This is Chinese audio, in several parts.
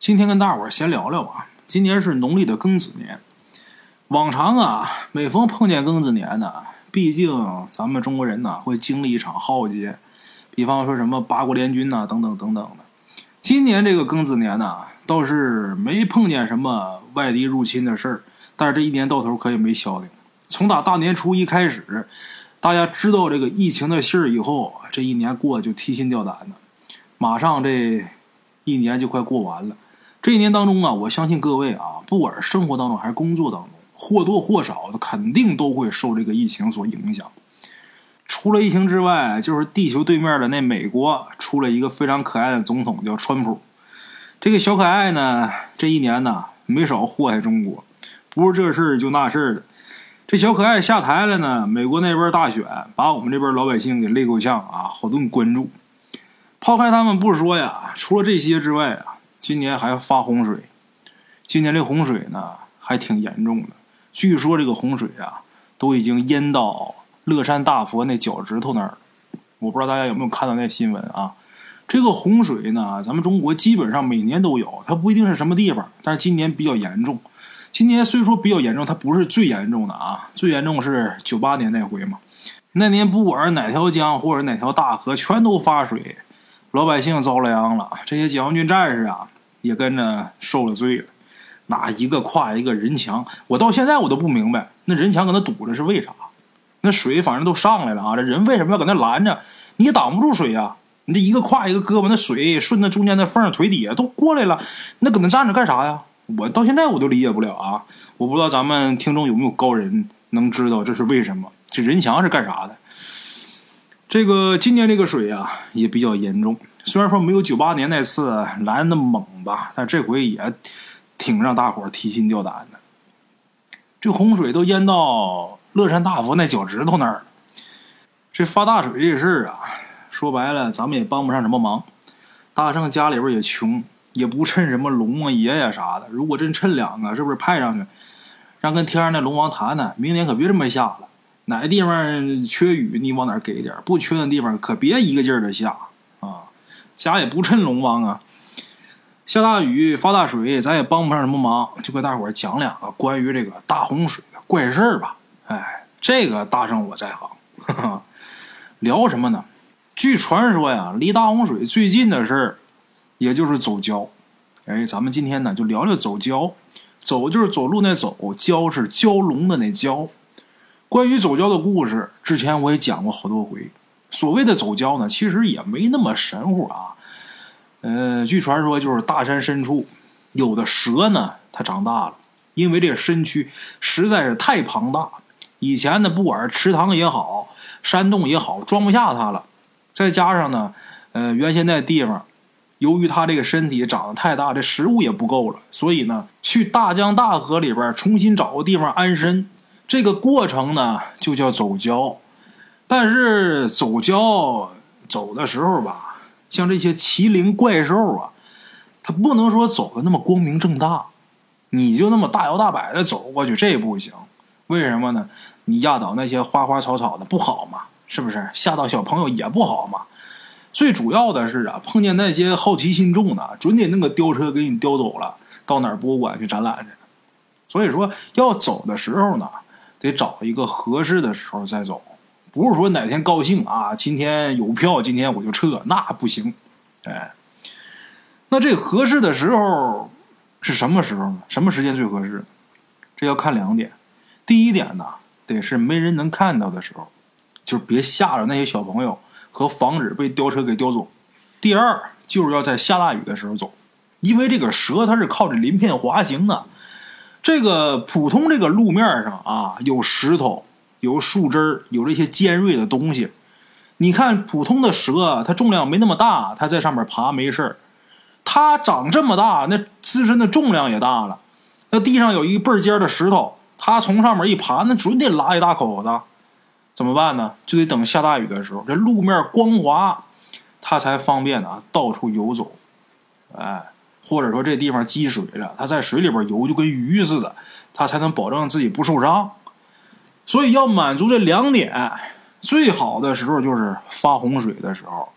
今天跟大伙儿闲聊聊啊，今年是农历的庚子年。往常啊，每逢碰见庚子年呢，毕竟咱们中国人呢会经历一场浩劫，比方说什么八国联军呐、等等等等的。今年这个庚子年呢，倒是没碰见什么外敌入侵的事儿，但是这一年到头可也没消停。从打大年初一开始，大家知道这个疫情的信儿以后，这一年过就提心吊胆的，马上这一年就快过完了。这一年当中啊，我相信各位啊，不管是生活当中还是工作当中，或多或少的肯定都会受这个疫情所影响。除了疫情之外，就是地球对面的那美国出了一个非常可爱的总统，叫川普。这个小可爱呢，这一年呢没少祸害中国，不是这事儿就那事儿的。这小可爱下台了呢，美国那边大选把我们这边老百姓给累够呛啊，好顿关注。抛开他们不说呀，除了这些之外啊，今年还发洪水，今年这洪水呢还挺严重的，据说这个洪水啊都已经淹到乐山大佛那脚趾头那儿，我不知道大家有没有看到那新闻啊。这个洪水呢，咱们中国基本上每年都有，它不一定是什么地方，但是今年比较严重。今年虽说比较严重，它不是最严重的啊，最严重是98年那回嘛，那年不管哪条江或者哪条大河全都发水，老百姓遭了殃了，这些解放军战士啊也跟着受了罪了，哪一个跨一个人墙，我到现在我都不明白那人墙搁那堵着是为啥，那水反正都上来了啊，这人为什么要搁那拦着，你也挡不住水啊，你这一个跨一个胳膊，那水顺着中间的缝腿底下都过来了，那搁那站着干啥呀？我到现在我都理解不了啊，我不知道咱们听众有没有高人能知道这是为什么，这人墙是干啥的。这个今年这个水啊也比较严重，虽然说没有98年那次来那么猛吧，但这回也挺让大伙提心吊胆的。这洪水都淹到乐山大佛那脚趾头那儿了，这发大水这事啊，说白了咱们也帮不上什么忙。大圣家里边也穷，也不趁什么龙王爷呀啥的，如果真趁两个，是不是派上去让跟天上那龙王谈谈，明年可别这么下了，哪个地方缺雨你往哪儿给点，不缺的地方可别一个劲儿的下啊！家也不趁龙王啊，下大雨发大水咱也帮不上什么忙，就给大伙儿讲两个关于这个大洪水的怪事儿吧。哎，这个大圣我在行，呵呵。聊什么呢？据传说呀，离大洪水最近的事儿也就是走蛟。哎，咱们今天呢就聊聊走蛟。走就是走路那走，蛟是蛟龙的那蛟。关于走蛟的故事，之前我也讲过好多回。所谓的走蛟呢，其实也没那么神乎啊。据传说就是大山深处，有的蛇呢，它长大了，因为这个身躯实在是太庞大，以前呢，不管是池塘也好，山洞也好，装不下它了。再加上呢，原先那地方，由于它这个身体长得太大，这食物也不够了，所以呢，去大江大河里边重新找个地方安身。这个过程呢就叫走蛟。但是走蛟走的时候吧，像这些麒麟怪兽啊，它不能说走的那么光明正大，你就那么大摇大摆的走过去，这不行。为什么呢？你压倒那些花花草草的不好嘛，是不是？吓到小朋友也不好嘛。最主要的是啊，碰见那些好奇心重的，准得那个吊车给你叼走了，到哪儿博物馆去展览去。所以说要走的时候呢，得找一个合适的时候再走，不是说哪天高兴啊，今天有票今天我就撤，那不行。哎，那这合适的时候是什么时候呢？什么时间最合适？这要看两点。第一点呢，得是没人能看到的时候，就是别吓着那些小朋友，和防止被吊车给叼走。第二就是要在下大雨的时候走，因为这个蛇它是靠着鳞片滑行的，这个普通这个路面上啊，有石头有树枝有这些尖锐的东西，你看普通的蛇它重量没那么大，它在上面爬没事儿，它长这么大那自身的重量也大了，那地上有一个倍儿尖的石头，它从上面一爬那准得拉一大口子，怎么办呢？就得等下大雨的时候，这路面光滑，它才方便啊到处游走。哎，或者说这地方积水了，它在水里边游就跟鱼似的，它才能保证自己不受伤。所以要满足这两点，最好的时候就是发洪水的时候。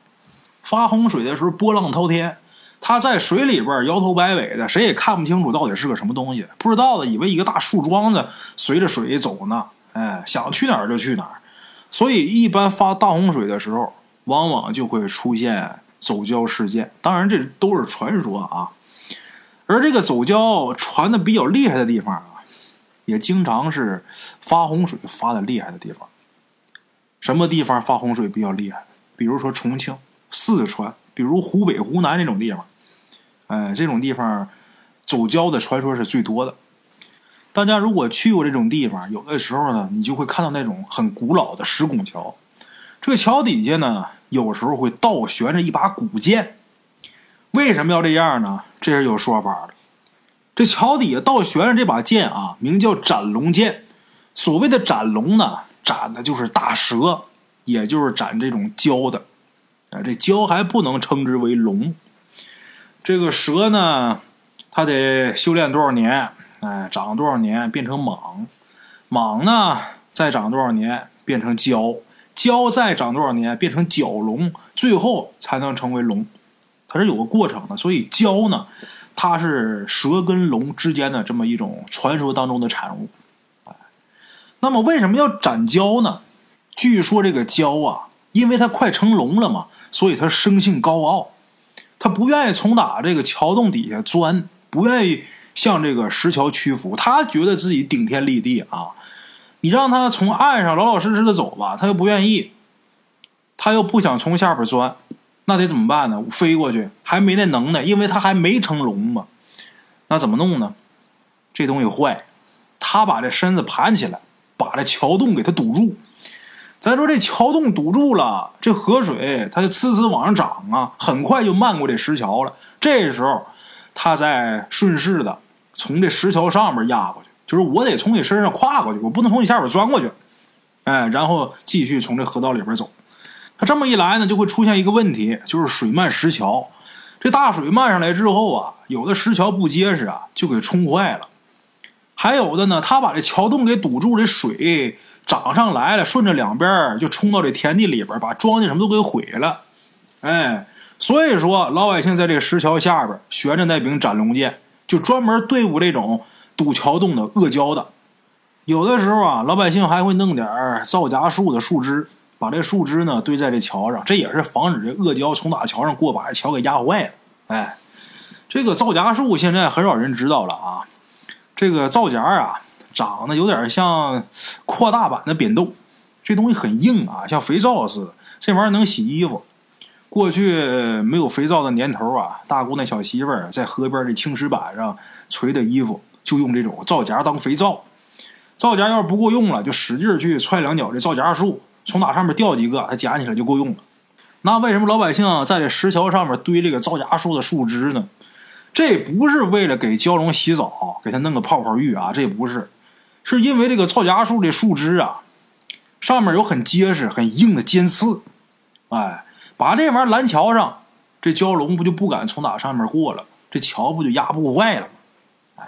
发洪水的时候波浪滔天，他在水里边摇头摆尾的，谁也看不清楚到底是个什么东西，不知道的以为一个大树桩子随着水走呢，哎，想去哪儿就去哪儿。所以一般发大洪水的时候，往往就会出现走礁事件，当然这都是传说啊。而这个走礁传的比较厉害的地方啊，也经常是发洪水发的厉害的地方。什么地方发洪水比较厉害？比如说重庆、四川，比如湖北、湖南这种地方，这种地方走礁的传说是最多的。大家如果去过这种地方，有的时候呢，你就会看到那种很古老的石拱桥，这个桥底下呢，有时候会倒悬着一把古剑。为什么要这样呢？这是有说法的。这桥底下倒悬着这把剑啊，名叫斩龙剑。所谓的斩龙呢，斩的就是大蛇，也就是斩这种礁的。这礁还不能称之为龙。这个蛇呢，它得修炼多少年，长多少年变成蟒，蟒呢再长多少年变成蛟，蛟再长多少年变成蛟龙，最后才能成为龙。它是有个过程的，所以蛟呢，它是蛇跟龙之间的这么一种传说当中的产物。那么为什么要斩蛟呢？据说这个蛟啊，因为它快成龙了嘛，所以它生性高傲，它不愿意从打这个桥洞底下钻，不愿意向这个石桥屈服，它觉得自己顶天立地啊。你让它从岸上老老实实的走吧，它又不愿意，它又不想从下边钻，那得怎么办呢？飞过去还没那能耐，因为它还没成龙嘛。那怎么弄呢？这东西坏，它把这身子盘起来，把这桥洞给它堵住。咱说这桥洞堵住了，这河水它就呲呲往上涨啊，很快就漫过这石桥了。这时候它再顺势的从这石桥上面压过去，就是我得从你身上跨过去，我不能从你下边钻过去，然后继续从这河道里边走。它这么一来呢，就会出现一个问题，就是水漫石桥。这大水漫上来之后啊，有的石桥不结实啊，就给冲坏了。还有的呢，它把这桥洞给堵住，这水涨上来了，顺着两边就冲到这田地里边，把庄稼什么都给毁了。所以说老百姓在这个石桥下边悬着那柄斩龙剑，就专门对付这种堵桥洞的恶蛟的。有的时候啊，老百姓还会弄点皂荚树的树枝，把这树枝呢堆在这桥上，这也是防止这恶蛟从打桥上过，把这桥给压坏了。这个皂荚树现在很少人知道了啊。这个皂荚啊，长得有点像扩大版的扁豆，这东西很硬啊，像肥皂似的，这玩意儿能洗衣服。过去没有肥皂的年头啊，大姑那小媳妇儿在河边这青石板上垂的衣服，就用这种皂荚当肥皂。皂荚要是不够用了，就使劲去踹两脚这皂荚树，从哪上面掉几个，它捡起来就够用了。那为什么老百姓在这石桥上面堆这个皂荚树的树枝呢？这不是为了给蛟龙洗澡，给它弄个泡泡浴啊，这不是，是因为这个皂荚树这树枝啊，上面有很结实很硬的尖刺，把这玩意儿拦桥上，这蛟龙不就不敢从哪上面过了，这桥不就压不坏了吗？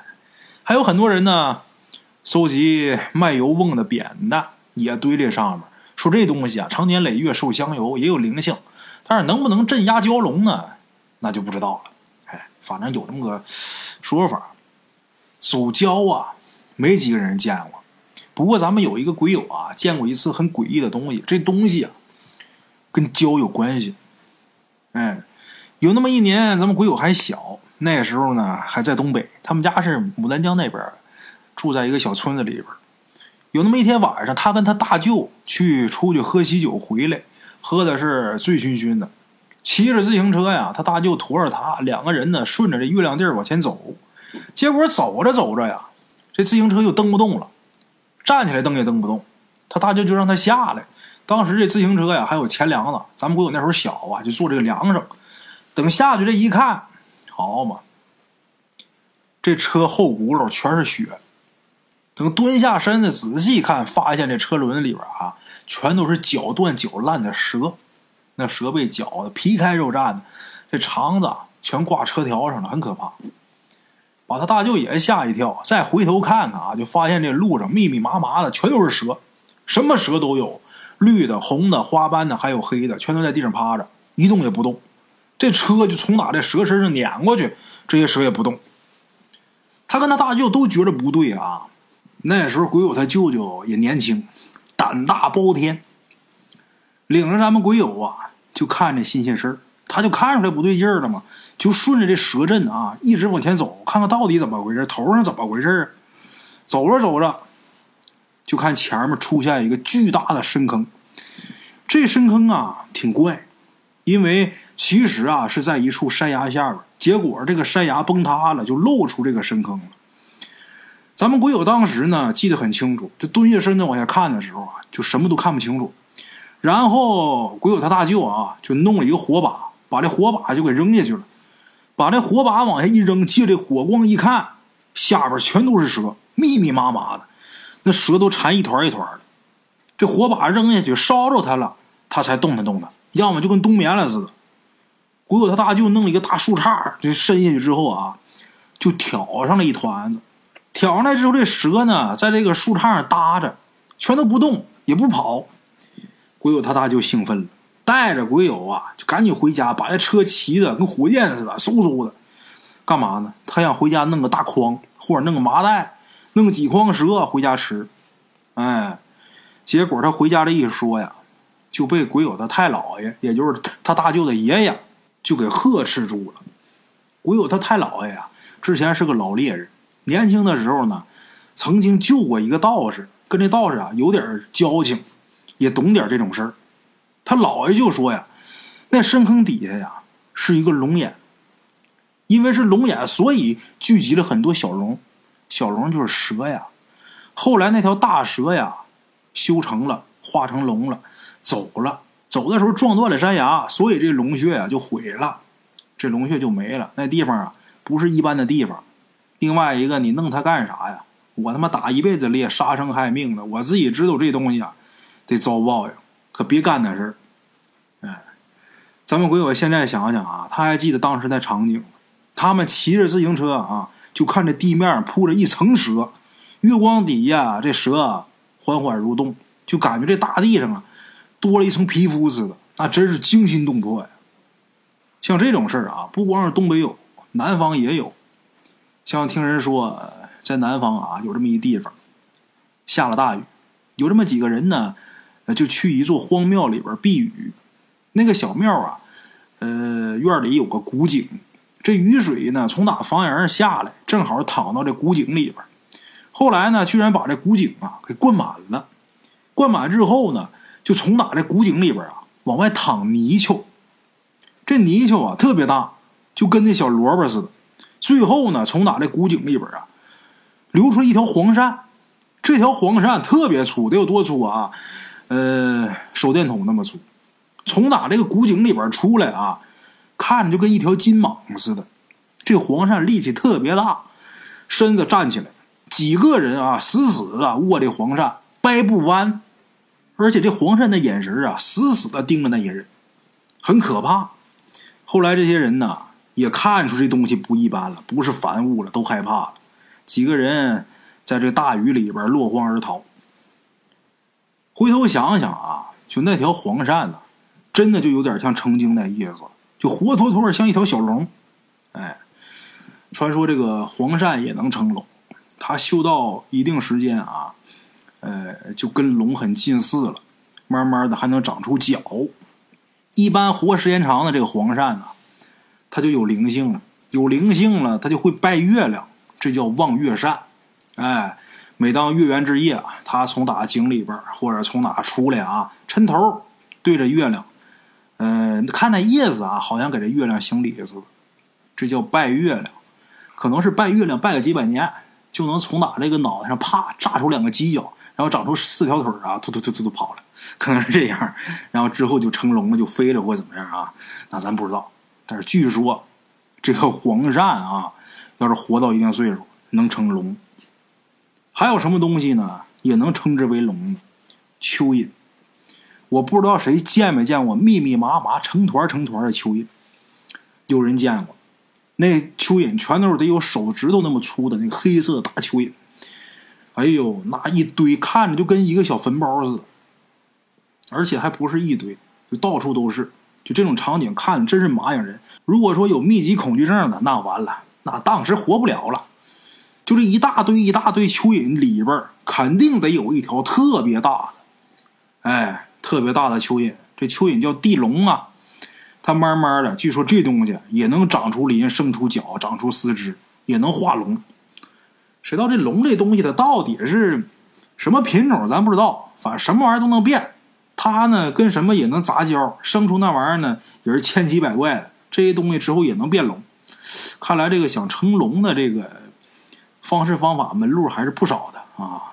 还有很多人呢搜集卖油瓮的扁担，也堆这上面，说这东西啊常年累月受香油，也有灵性，但是能不能镇压蛟龙呢，那就不知道了。反正有这么个说法。走礁啊没几个人见过，不过咱们有一个鬼友啊，见过一次很诡异的东西。这东西啊跟礁有关系。有那么一年，咱们鬼友还小，那时候呢还在东北，他们家是牡丹江那边，住在一个小村子里边。有那么一天晚上，他跟他大舅出去喝喜酒，回来喝的是醉醺醺的，骑着自行车呀，他大舅驮着他，两个人呢顺着这月亮地儿往前走。结果走着走着呀，这自行车就蹬不动了，站起来蹬也蹬不动，他大舅就让他下来。当时这自行车呀还有前梁子，咱们鬼友那时候小啊，就坐这个梁上。等下去这一看，好嘛，这车后轱辘全是血。等蹲下身子仔细看，发现这车轮里边啊全都是绞断绞烂的蛇，那蛇被绞的皮开肉绽的，这肠子全挂车条上了，很可怕。把他大舅也吓一跳，再回头看看啊，就发现这路上密密麻麻的全都是蛇，什么蛇都有，绿的、红的、花斑的，还有黑的，全都在地上趴着，一动也不动。这车就从打这蛇身上碾过去，这些蛇也不动。他跟他大舅都觉得不对啊，那时候鬼友他舅舅也年轻，胆大包天，领着咱们鬼友啊就看这新鲜事儿，他就看出来不对劲儿了嘛，就顺着这蛇阵啊一直往前走，看看到底怎么回事，头上怎么回事。走着走着就看前面出现一个巨大的深坑，这深坑啊挺怪，因为其实啊是在一处山崖下边，结果这个山崖崩塌了，就露出这个深坑了。咱们鬼友当时呢记得很清楚，就蹲下身子往下看的时候啊，就什么都看不清楚。然后鬼友他大舅啊就弄了一个火把，把这火把就给扔下去了，把这火把往下一扔，借这火光一看，下边全都是蛇，密密麻麻的，那蛇都缠一团一团的。这火把扔下去烧着它了，它才动弹动弹，要么就跟冬眠了似的。鬼友他大舅弄了一个大树杈，就伸下去之后啊，就挑上了一团子。挑上来之后，这蛇呢在这个树杈上搭着，全都不动也不跑。鬼友他大舅兴奋了，带着鬼友啊就赶紧回家，把这车骑的跟火箭似的，嗖嗖的。干嘛呢？他想回家弄个大筐，或者弄个麻袋，弄几筐蛇回家吃。哎，结果他回家这一说呀，就被鬼友他太姥爷，也就是他大舅的爷爷，就给呵斥住了。鬼友他太姥爷啊，之前是个老猎人，年轻的时候呢，曾经救过一个道士，跟这道士啊有点交情，也懂点这种事儿。他姥爷就说呀，那深坑底下呀是一个龙眼，因为是龙眼，所以聚集了很多小龙，小龙就是蛇呀。后来那条大蛇呀修成了，化成龙了，走了，走的时候撞断了山崖，所以这龙穴啊就毁了，这龙穴就没了。那地方啊不是一般的地方。另外一个，你弄它干啥呀？我他妈打一辈子猎，杀生害命的，我自己知道这东西啊得遭报应，可别干那事儿。哎，咱们鬼友现在想想啊，他还记得当时那场景，他们骑着自行车啊，就看着地面铺着一层蛇，月光底下这蛇啊缓缓蠕动，就感觉这大地上啊多了一层皮肤似的，那真是惊心动魄呀。像这种事儿啊，不光是东北有，南方也有。像听人说，在南方啊有这么一地方，下了大雨，有这么几个人呢，就去一座荒庙里边避雨。那个小庙啊，院里有个古井，这雨水呢从打房檐上下来，正好淌到这古井里边。后来呢，居然把这古井啊给灌满了，灌满之后呢，就从打这古井里边啊往外淌泥鳅，这泥鳅啊特别大，就跟那小萝卜似的。最后呢，从打这古井里边啊流出一条黄鳝，这条黄鳝特别粗，得有多粗啊？手电筒那么粗。从打这个古井里边出来啊，看着就跟一条金蟒似的。这黄鳝力气特别大，身子站起来，几个人啊死死的握这黄鳝，掰不弯，而且这黄鳝的眼神啊死死的盯着那些人，很可怕。后来这些人呢也看出这东西不一般了，不是凡物了，都害怕了。几个人在这大雨里边落荒而逃。回头想想啊，就那条黄鳝呢，真的就有点像成精那意思，就活脱脱像一条小龙。哎，传说这个黄鳝也能成龙，它修到一定时间啊，就跟龙很近似了，慢慢的还能长出角。一般活时间长的这个黄鳝呢，它就有灵性了，有灵性了，它就会拜月亮，这叫望月鳝。哎，每当月圆之夜啊，它从打井里边或者从哪出来啊，抻头对着月亮，看那叶子啊，好像给这月亮行礼似的，这叫拜月亮。可能是拜月亮拜个几百年，就能从打这个脑袋上啪炸出2个犄角，然后长出4条腿啊，突突突突突跑了，可能是这样。然后之后就成龙了，就飞了或怎么样啊？那咱不知道。但是据说这个黄鳝啊要是活到一定岁数能成龙。还有什么东西呢也能称之为龙呢？蚯蚓。我不知道谁见没见过密密麻麻成团成团的蚯蚓，有人见过。那蚯蚓全都是得有手指头那么粗的那个黑色的大蚯蚓，哎呦，那一堆看着就跟一个小坟包似的，而且还不是一堆，就到处都是，就这种场景看真是麻痒人。如果说有密集恐惧症的，那完了，那当时活不了了。就这一大堆一大堆蚯蚓里边，肯定得有一条特别大的，哎，特别大的蚯蚓。这蚯蚓叫地龙啊，它慢慢的，据说这东西也能长出鳞，生出脚，长出四肢，也能化龙。谁知道这龙这东西它到底是什么品种，咱不知道，反正什么玩意儿都能变。它呢跟什么也能杂交，生出那玩意儿呢也是千奇百怪的。这些东西之后也能变龙，看来这个想成龙的这个方式方法门路还是不少的啊。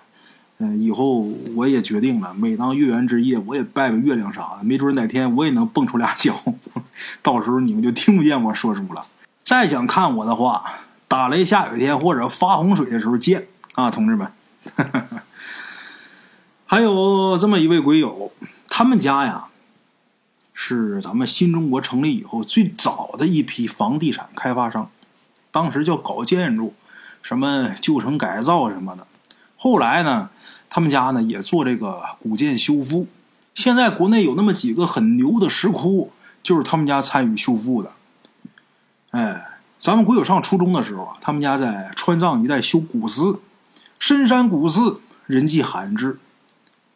以后我也决定了，每当月圆之夜，我也拜拜月亮啥的，没准哪天我也能蹦出俩脚，到时候你们就听不见我说书了。再想看我的话，打雷下雨天或者发洪水的时候见啊，同志们。呵呵，还有这么一位鬼友，他们家呀是咱们新中国成立以后最早的一批房地产开发商，当时叫搞建筑，什么旧城改造什么的。后来呢，他们家呢也做这个古建修复。现在国内有那么几个很牛的石窟，就是他们家参与修复的。哎，咱们鬼友上初中的时候啊，他们家在川藏一带修古寺，深山古寺人迹罕至。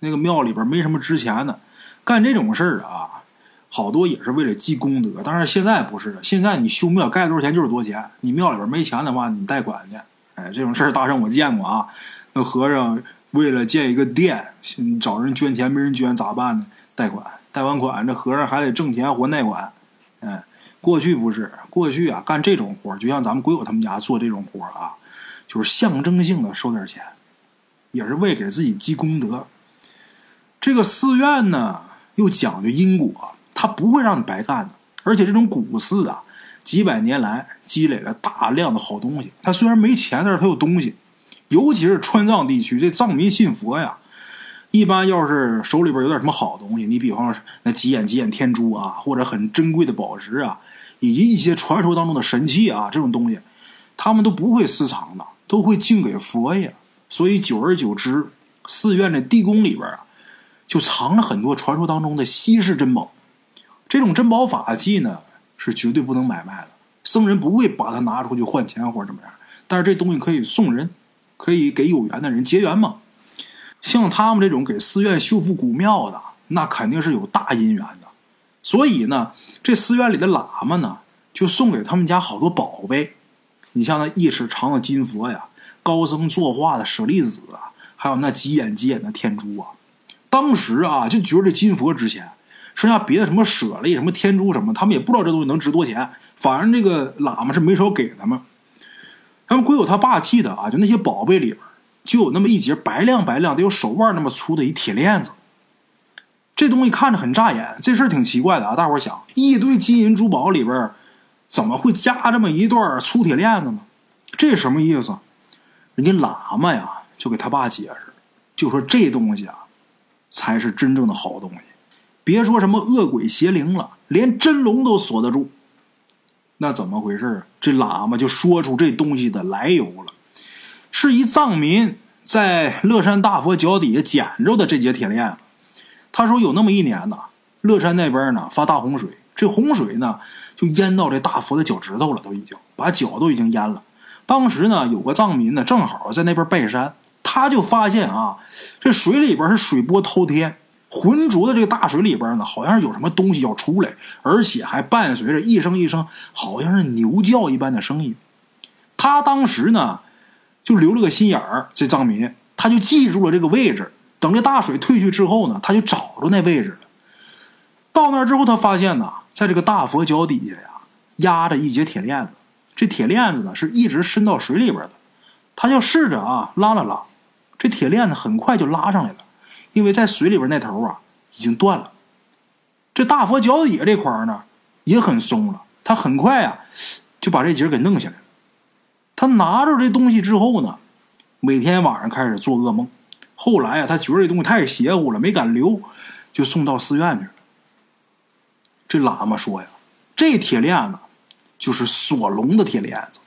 那个庙里边没什么值钱的，干这种事儿啊，好多也是为了积功德。当然现在不是了，现在你修庙盖多少钱就是多少钱，你庙里边没钱的话，你贷款去。哎，这种事儿大圣我见过啊。那和尚为了建一个殿，找人捐钱，没人捐咋办呢？贷款，贷完款这和尚还得挣钱还贷款。哎，过去不是，过去啊干这种活，就像咱们鬼友他们家做这种活啊，就是象征性的收点钱，也是为给自己积功德。这个寺院呢又讲究因果，它不会让你白干的。而且这种古寺啊，几百年来积累了大量的好东西，它虽然没钱，但是它有东西。尤其是川藏地区，这藏民信佛呀，一般要是手里边有点什么好东西，你比方说那几眼天珠啊，或者很珍贵的宝石啊，以及一些传说当中的神器啊，这种东西他们都不会私藏的，都会敬给佛爷。所以久而久之，寺院的地宫里边啊就藏了很多传说当中的稀世珍宝。这种珍宝法器呢是绝对不能买卖的，僧人不会把它拿出去换钱或者怎么样，但是这东西可以送人，可以给有缘的人结缘嘛。像他们这种给寺院修复古庙的，那肯定是有大因缘的。所以呢，这寺院里的喇嘛呢就送给他们家好多宝贝，你像那一尺长的金佛呀，高僧作画的舍利子啊，还有那几眼的天珠啊。当时啊就觉得金佛值钱，剩下别的什么舍利什么天珠什么，他们也不知道这东西能值多钱，反正这个喇嘛是没少给他们。他们鬼友他爸记得啊，就那些宝贝里边就有那么一节白亮得有手腕那么粗的一铁链子。这东西看着很扎眼，这事儿挺奇怪的啊。大伙想，一堆金银珠宝里边怎么会加这么一段粗铁链子呢？这什么意思？人家喇嘛呀就给他爸解释，就说这东西啊才是真正的好东西，别说什么恶鬼邪灵了，连真龙都锁得住。那怎么回事？这喇嘛就说出这东西的来由了，是一藏民在乐山大佛脚底下捡着的这节铁链。他说有那么一年呢，乐山那边呢发大洪水，这洪水呢就淹到这大佛的脚趾头了，都已经把脚都已经淹了。当时呢有个藏民呢正好在那边拜山，他就发现啊，这水里边是水波滔天，浑浊的这个大水里边呢，好像是有什么东西要出来，而且还伴随着一声一声，好像是牛叫一般的声音。他当时呢，就留了个心眼儿，这藏民他就记住了这个位置。等这大水退去之后呢，他就找着那位置了。到那儿之后，他发现呢，在这个大佛脚底下呀，压着一截铁链子。这铁链子呢，是一直伸到水里边的。他就试着啊拉。这铁链子很快就拉上来了，因为在水里边那头啊已经断了。这大佛脚底下这块呢也很松了，他很快啊就把这节给弄下来了。他拿着这东西之后呢，每天晚上开始做噩梦。后来啊他觉得这东西太邪乎了，没敢留，就送到寺院去了。这喇嘛说呀，这铁链子就是锁龙的铁链子。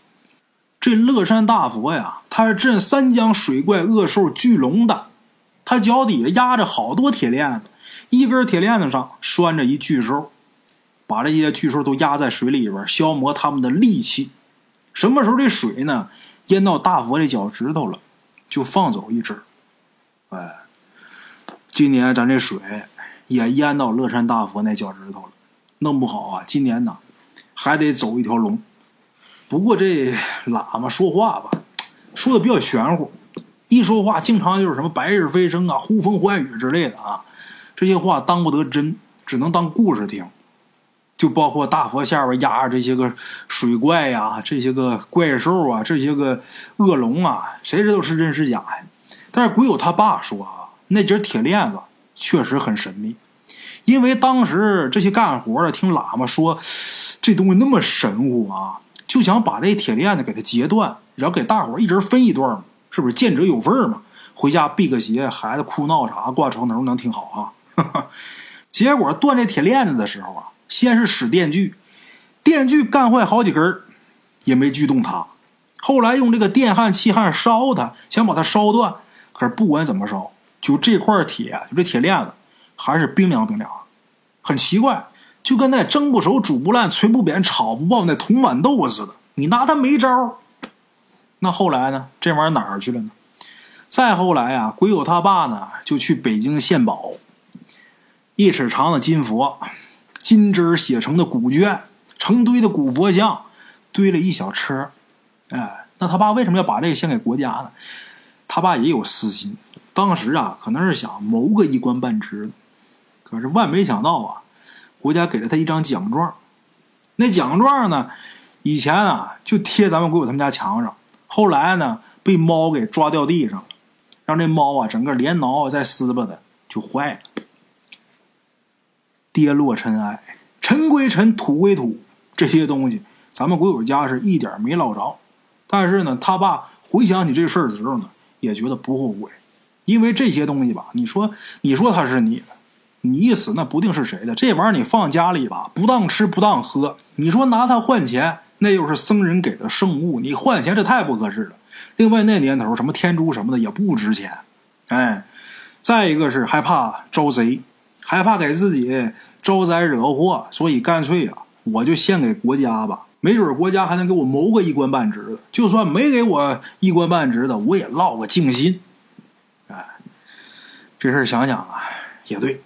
这乐山大佛呀，它是镇三江水怪恶兽巨龙的，它脚底下压着好多铁链子，一根铁链子上拴着一巨兽。把这些巨兽都压在水里边，消磨他们的力气。什么时候这水呢淹到大佛这脚趾头了，就放走一只。哎，今年咱这水也淹到乐山大佛那脚趾头了，弄不好啊，今年呢还得走一条龙。不过这喇嘛说话吧，说的比较玄乎，一说话经常就是什么白日飞升啊、呼风唤雨之类的啊，这些话当不得真，只能当故事听。就包括大佛下边压这些个水怪呀、这些个怪兽啊、这些个恶龙啊，谁知道是真是假呀？但是鬼友他爸说啊，那节铁链子确实很神秘，因为当时这些干活的听喇嘛说这东西那么神乎啊，就想把这铁链子给它截断，然后给大伙一人分一段嘛，是不是见者有份嘛？回家避个邪，孩子哭闹啥挂床头能挺好啊。结果断这铁链子的时候啊，先是使电锯，电锯干坏好几根儿，也没锯动它。后来用这个电焊、气焊烧它，想把它烧断。可是不管怎么烧，就这块铁，就这铁链子，还是冰凉冰凉。很奇怪，就跟那蒸不熟、煮不烂、锤不扁、炒不爆那铜豌豆似的，你拿它没招。那后来呢？这玩意儿哪儿去了呢？再后来啊，鬼友他爸呢，就去北京献宝，一尺长的金佛。金枝写成的古卷，成堆的古佛像，堆了一小车。哎，那他爸为什么要把这个献给国家呢？他爸也有私心，当时啊可能是想谋个一官半职的，可是万没想到啊，国家给了他一张奖状。那奖状呢，以前啊就贴咱们鬼友他们家墙上，后来呢被猫给抓掉地上了，让这猫啊整个连挠再撕巴的就坏了，跌落尘埃，尘归尘，土归土，这些东西咱们鬼友家是一点没落着。但是呢，他爸回想起这事儿的时候呢，也觉得不后悔，因为这些东西吧，你说它是你的，你一死那不定是谁的。这玩意儿你放家里吧，不当吃不当喝，你说拿它换钱，那又是僧人给的圣物，你换钱这太不合适了。另外那年头什么天珠什么的也不值钱，哎，再一个是害怕招贼。害怕给自己招灾惹祸，所以干脆啊，我就献给国家吧，没准国家还能给我谋个一官半职的。就算没给我一官半职的，我也落个静心。哎，这事儿想想啊，也对。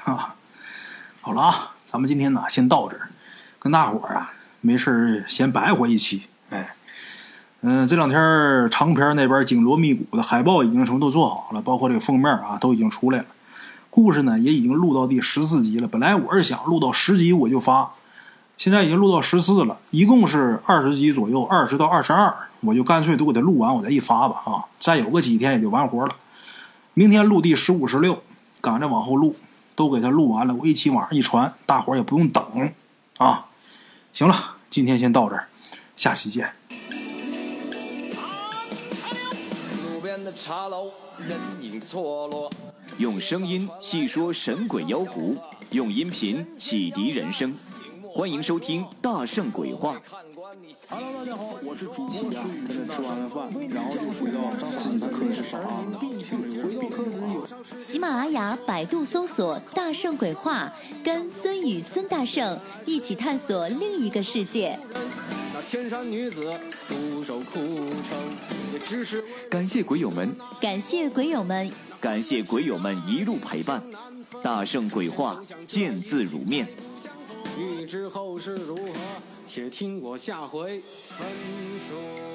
好了啊，咱们今天呢先到这儿，跟大伙儿啊没事先白活一期。哎，这两天长篇那边紧锣密鼓的海报已经什么都做好了，包括这个封面啊都已经出来了。故事呢也已经录到第14集了，本来我是想录到10集我就发，现在已经录到14了，一共是20集左右，20到22，我就干脆都给它录完，我再一发吧啊，再有个几天也就完活了。明天录第15、16，赶着往后录，都给它录完了，我一起往上一传，大伙儿也不用等啊。行了，今天先到这儿，下期见。路边的茶楼，人影错落。用声音细说神鬼妖狐，用音频启迪人生，欢迎收听《大圣鬼话》。Hello， 大家好，我是主播呀。现在吃完了饭，然后就回到自己的课室上啊。回到课室有喜马拉雅、百度搜索《大圣鬼话》，跟孙宇、孙大圣一起探索另一个世界。那天山女子独守孤城，也只是感谢鬼友们。感谢鬼友们一路陪伴，大圣鬼话见字如面。欲知后事如何，且听我下回分说。